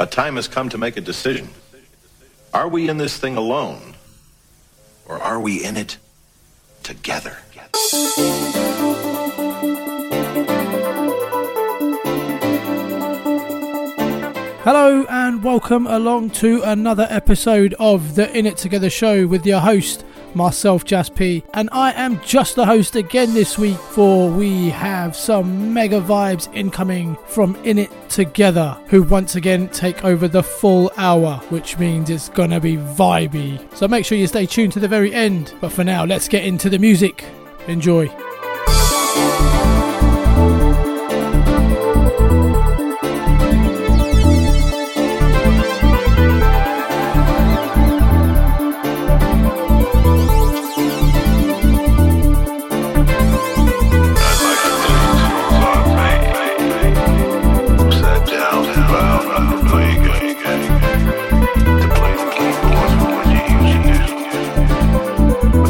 A time has come to make a decision. Are we in this thing alone, or are we in it together? Hello and welcome along to another episode of the In It Together show with your host, myself, Jasp, and I am just the host again this week, for we have some mega vibes incoming from In It Together, who once again take over the full hour, which means it's gonna be vibey. So make sure you stay tuned to the very end, but for now, let's get into the music. Enjoy.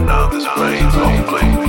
Now this place is all playing.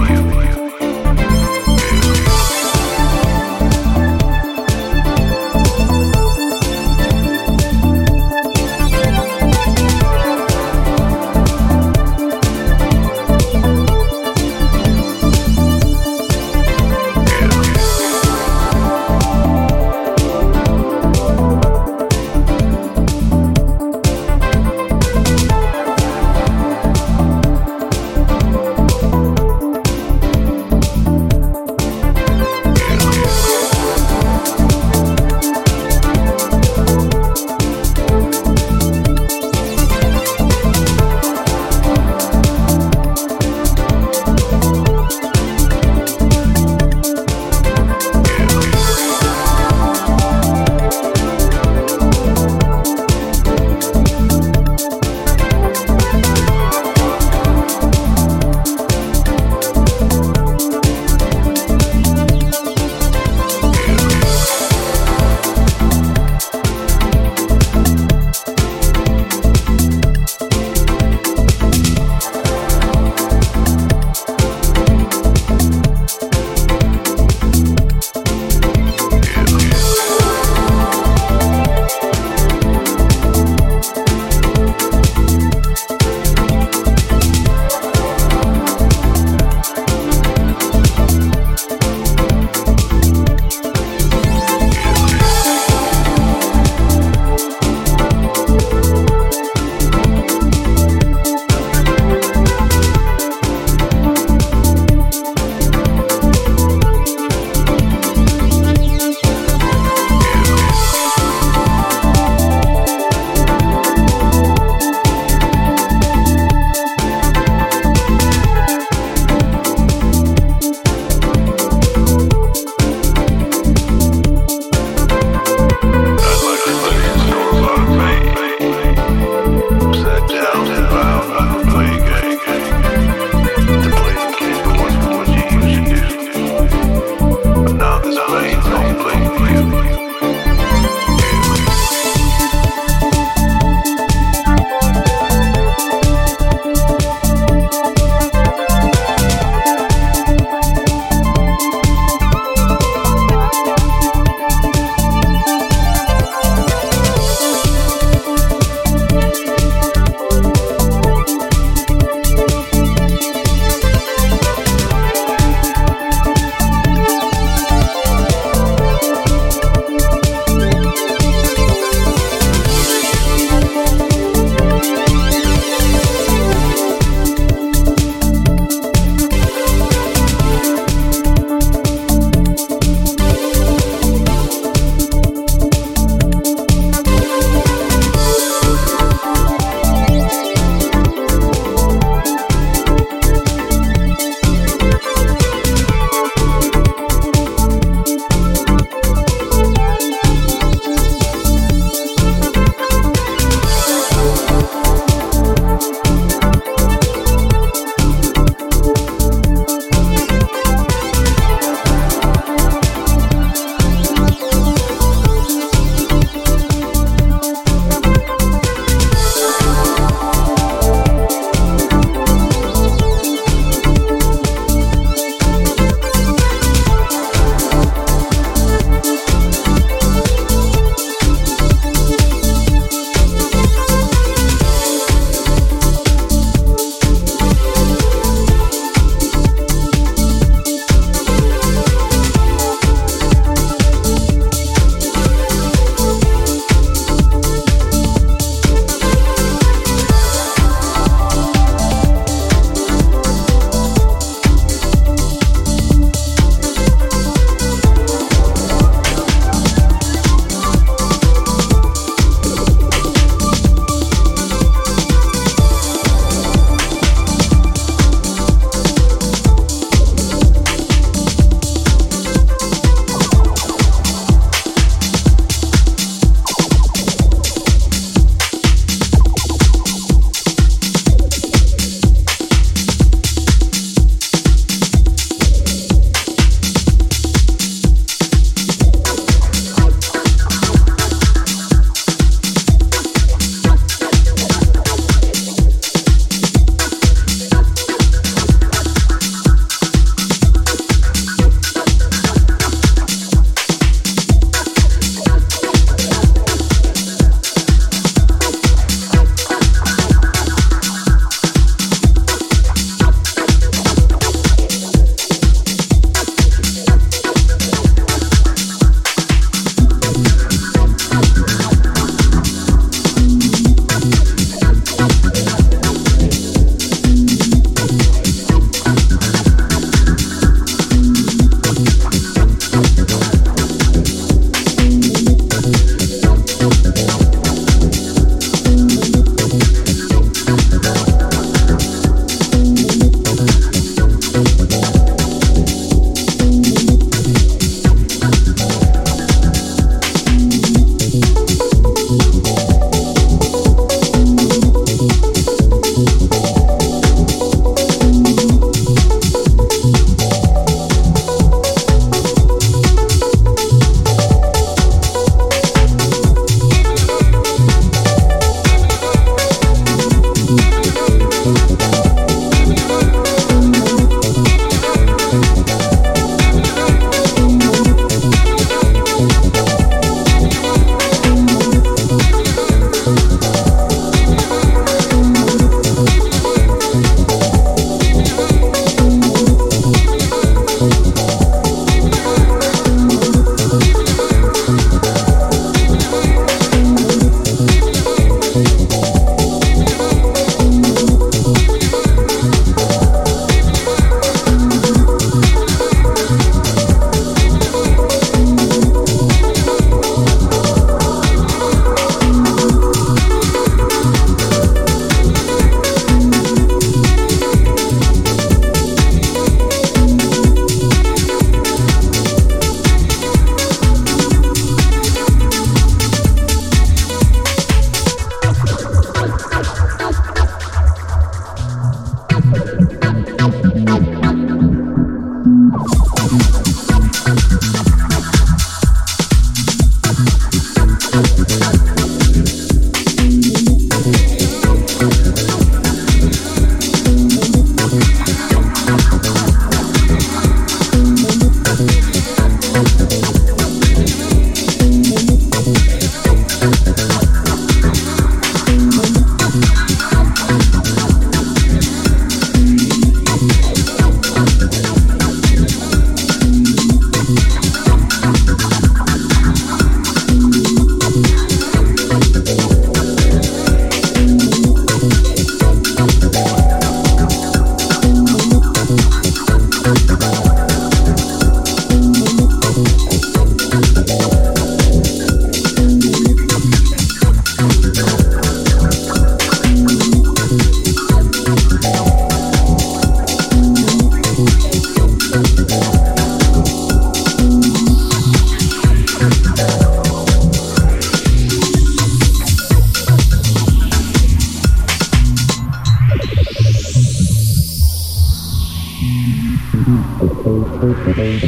Proper vibe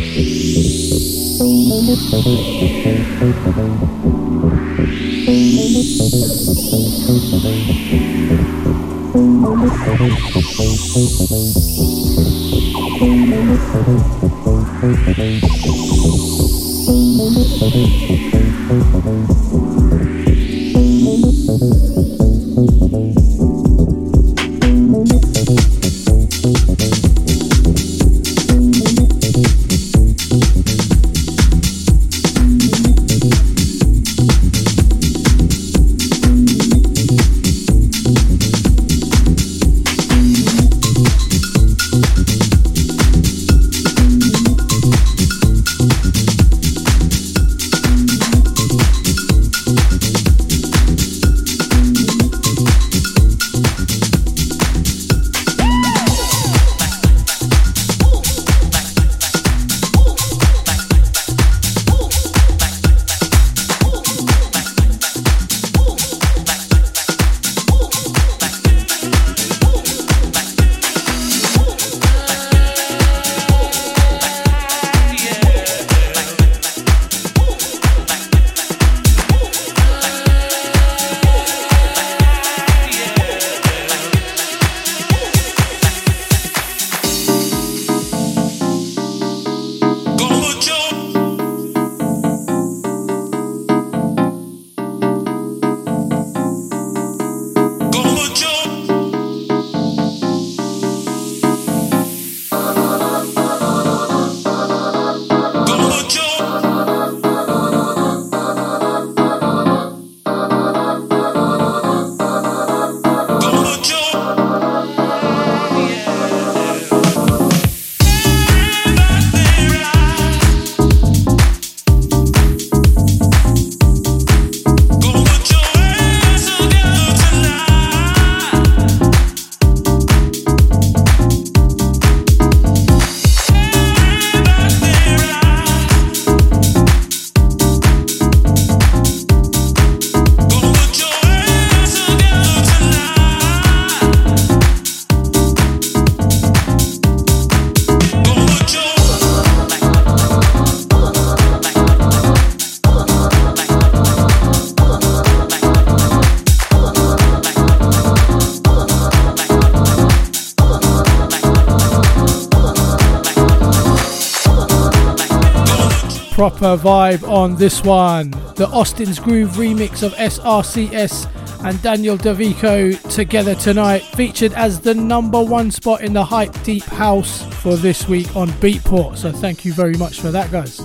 on this one. The Austin's Groove remix of SRCS and Daniel Davico together tonight, featured as the #1 spot in the Hype Deep House for this week on Beatport. So thank you very much for that, guys.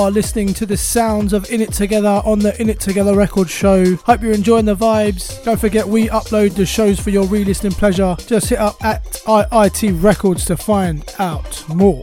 are listening to the sounds of In It Together on the In It Together record show. Hope you're enjoying the vibes. Don't forget, we upload the shows for your re-listening pleasure. Just hit up at IIT records to find out more.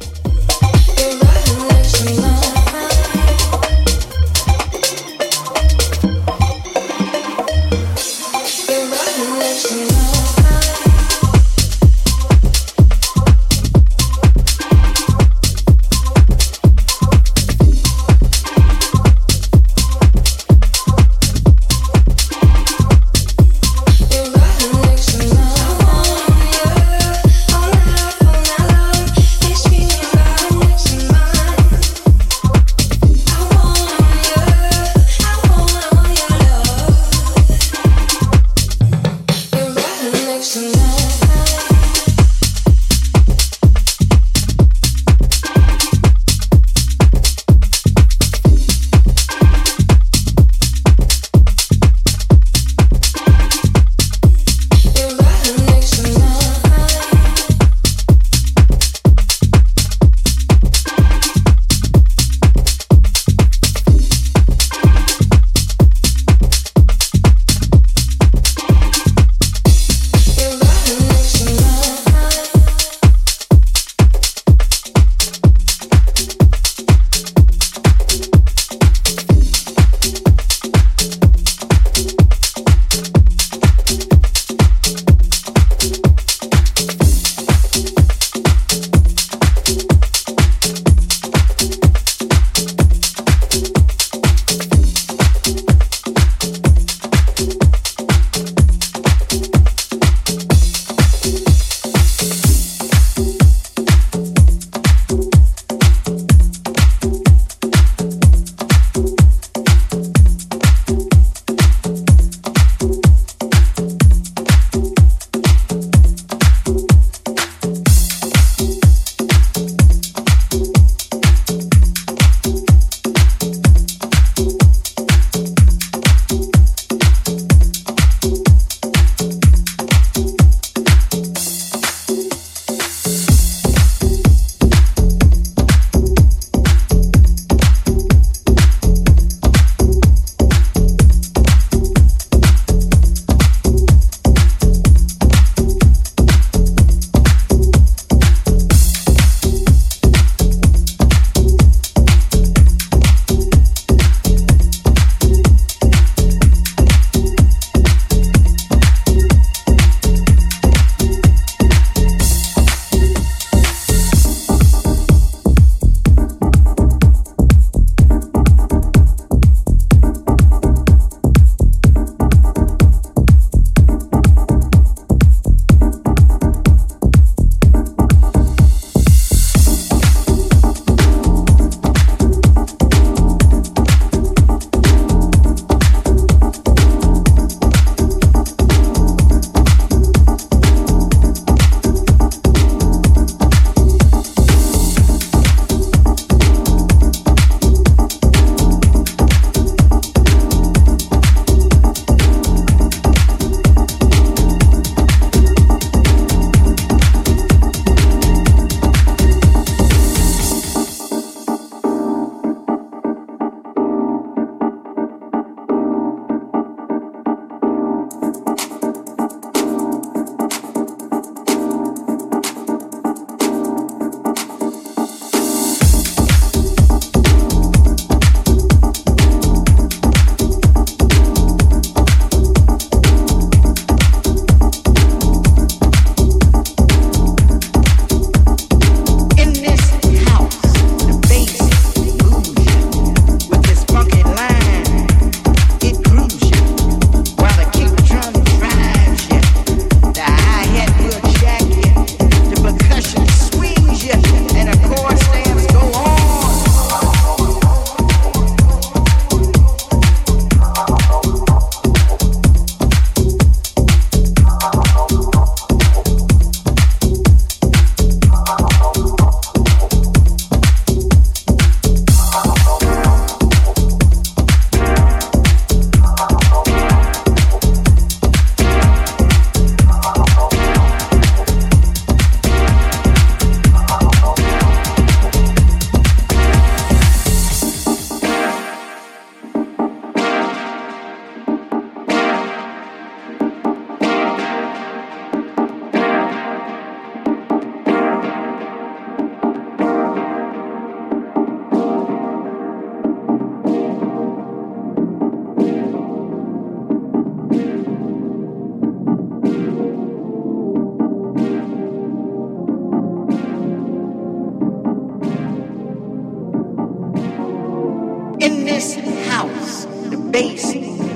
bass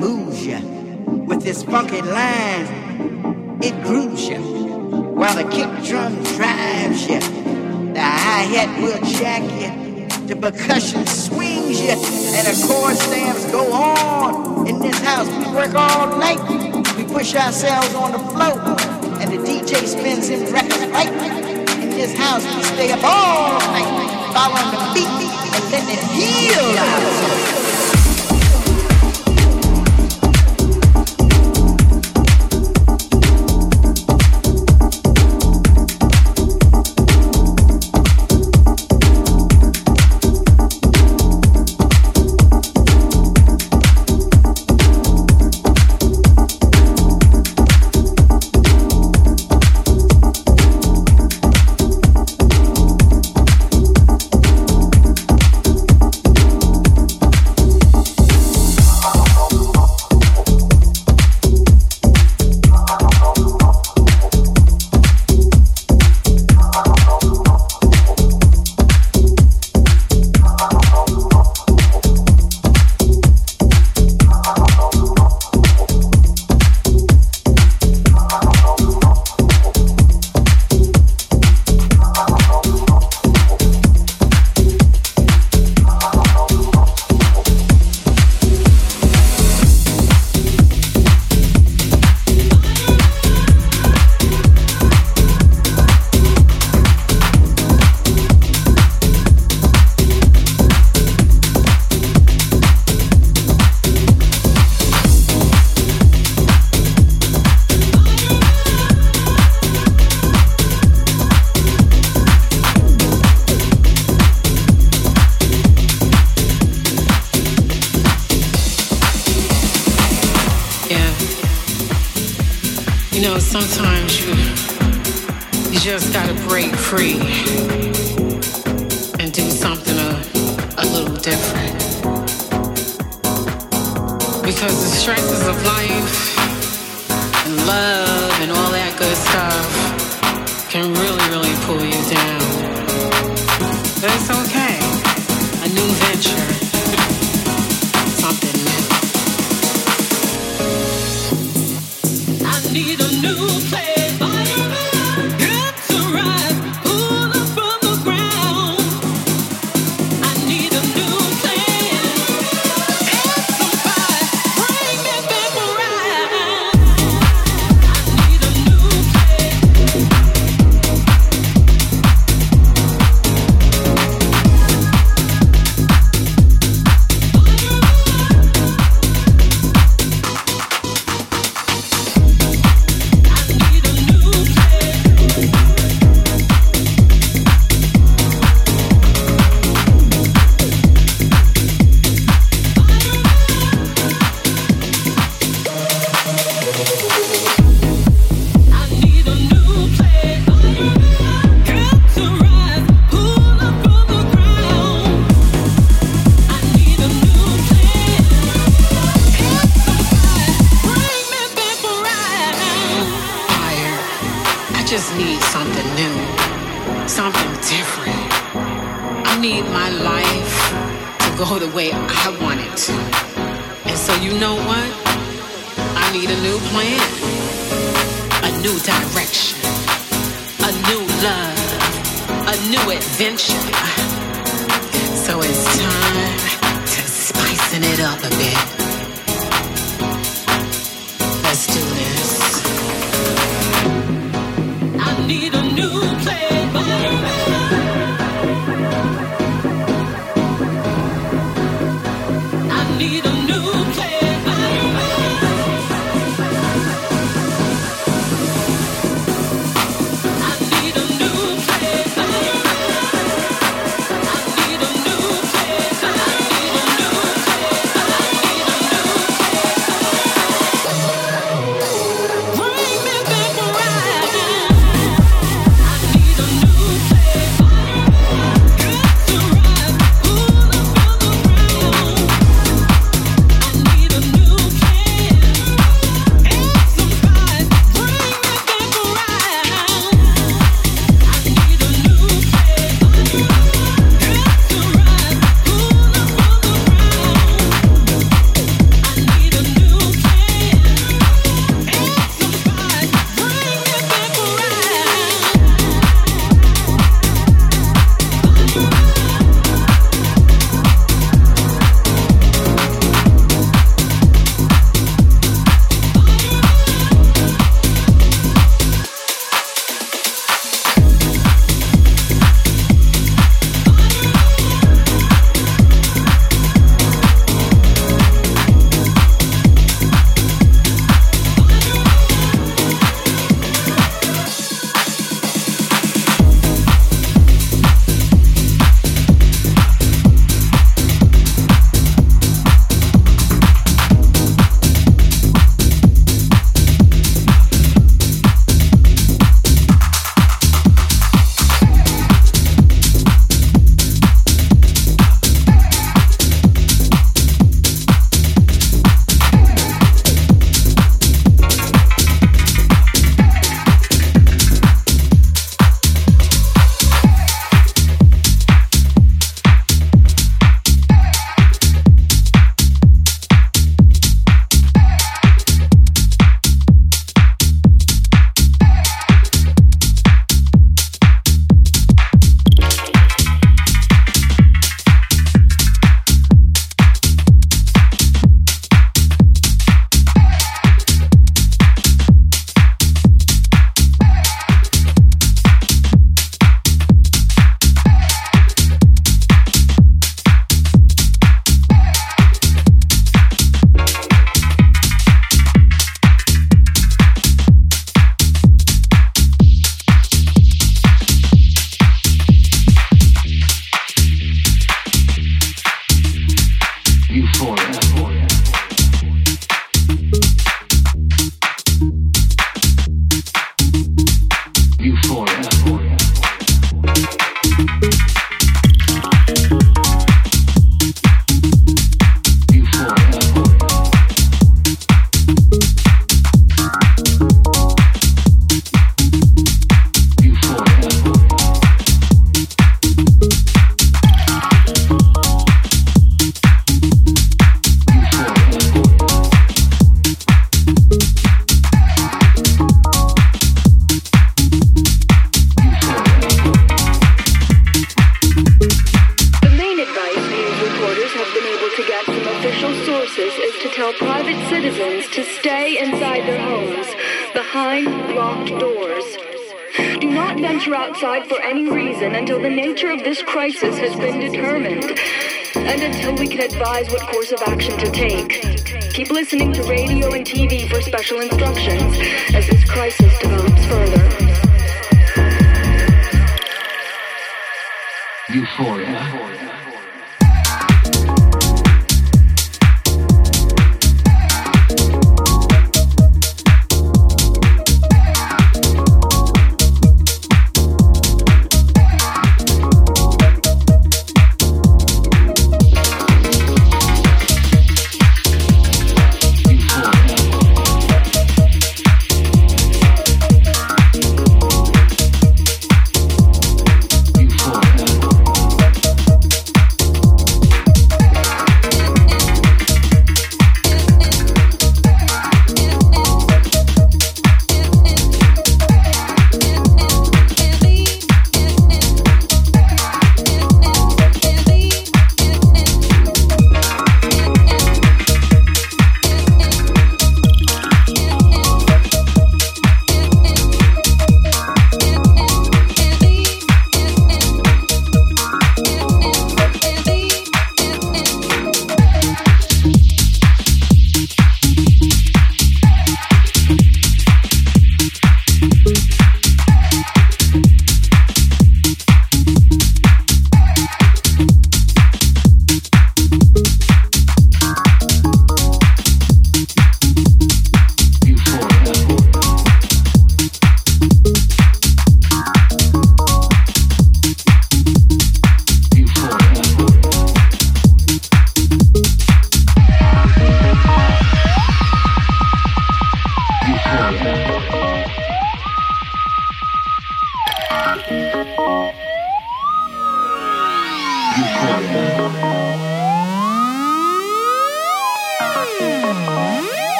moves you with this funky line, it grooves you, while the kick drum drives you, the hi-hat will jack you, the percussion swings you, and the chord stamps go on. In this house we work all night, we push ourselves on the floor, and the DJ spins his records right. In this house we stay up all night, following the beat and letting it heal us. Sometimes you just gotta break free and do something a little different. Because the stresses of life and love and all that good stuff can really, really pull you down. But it's okay. A new venture. Something new. Need a new place, get to rise, pull up from the ground. I need a new place, and somebody bring me back around. I need a new place. locked doors. Do not venture outside for any reason until the nature of this crisis has been determined, and until we can advise what course of action to take. Keep listening to radio and TV for special instructions as this crisis develops further. Euphoria.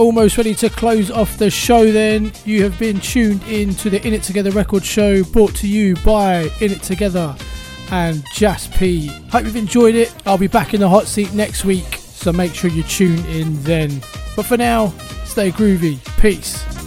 almost ready to close off the show then. You have been tuned in to the In It Together record show, brought to you by In It Together and Jasp. Hope you've enjoyed it. I'll be back in the hot seat next week, so make sure you tune in then. But for now, stay groovy. Peace.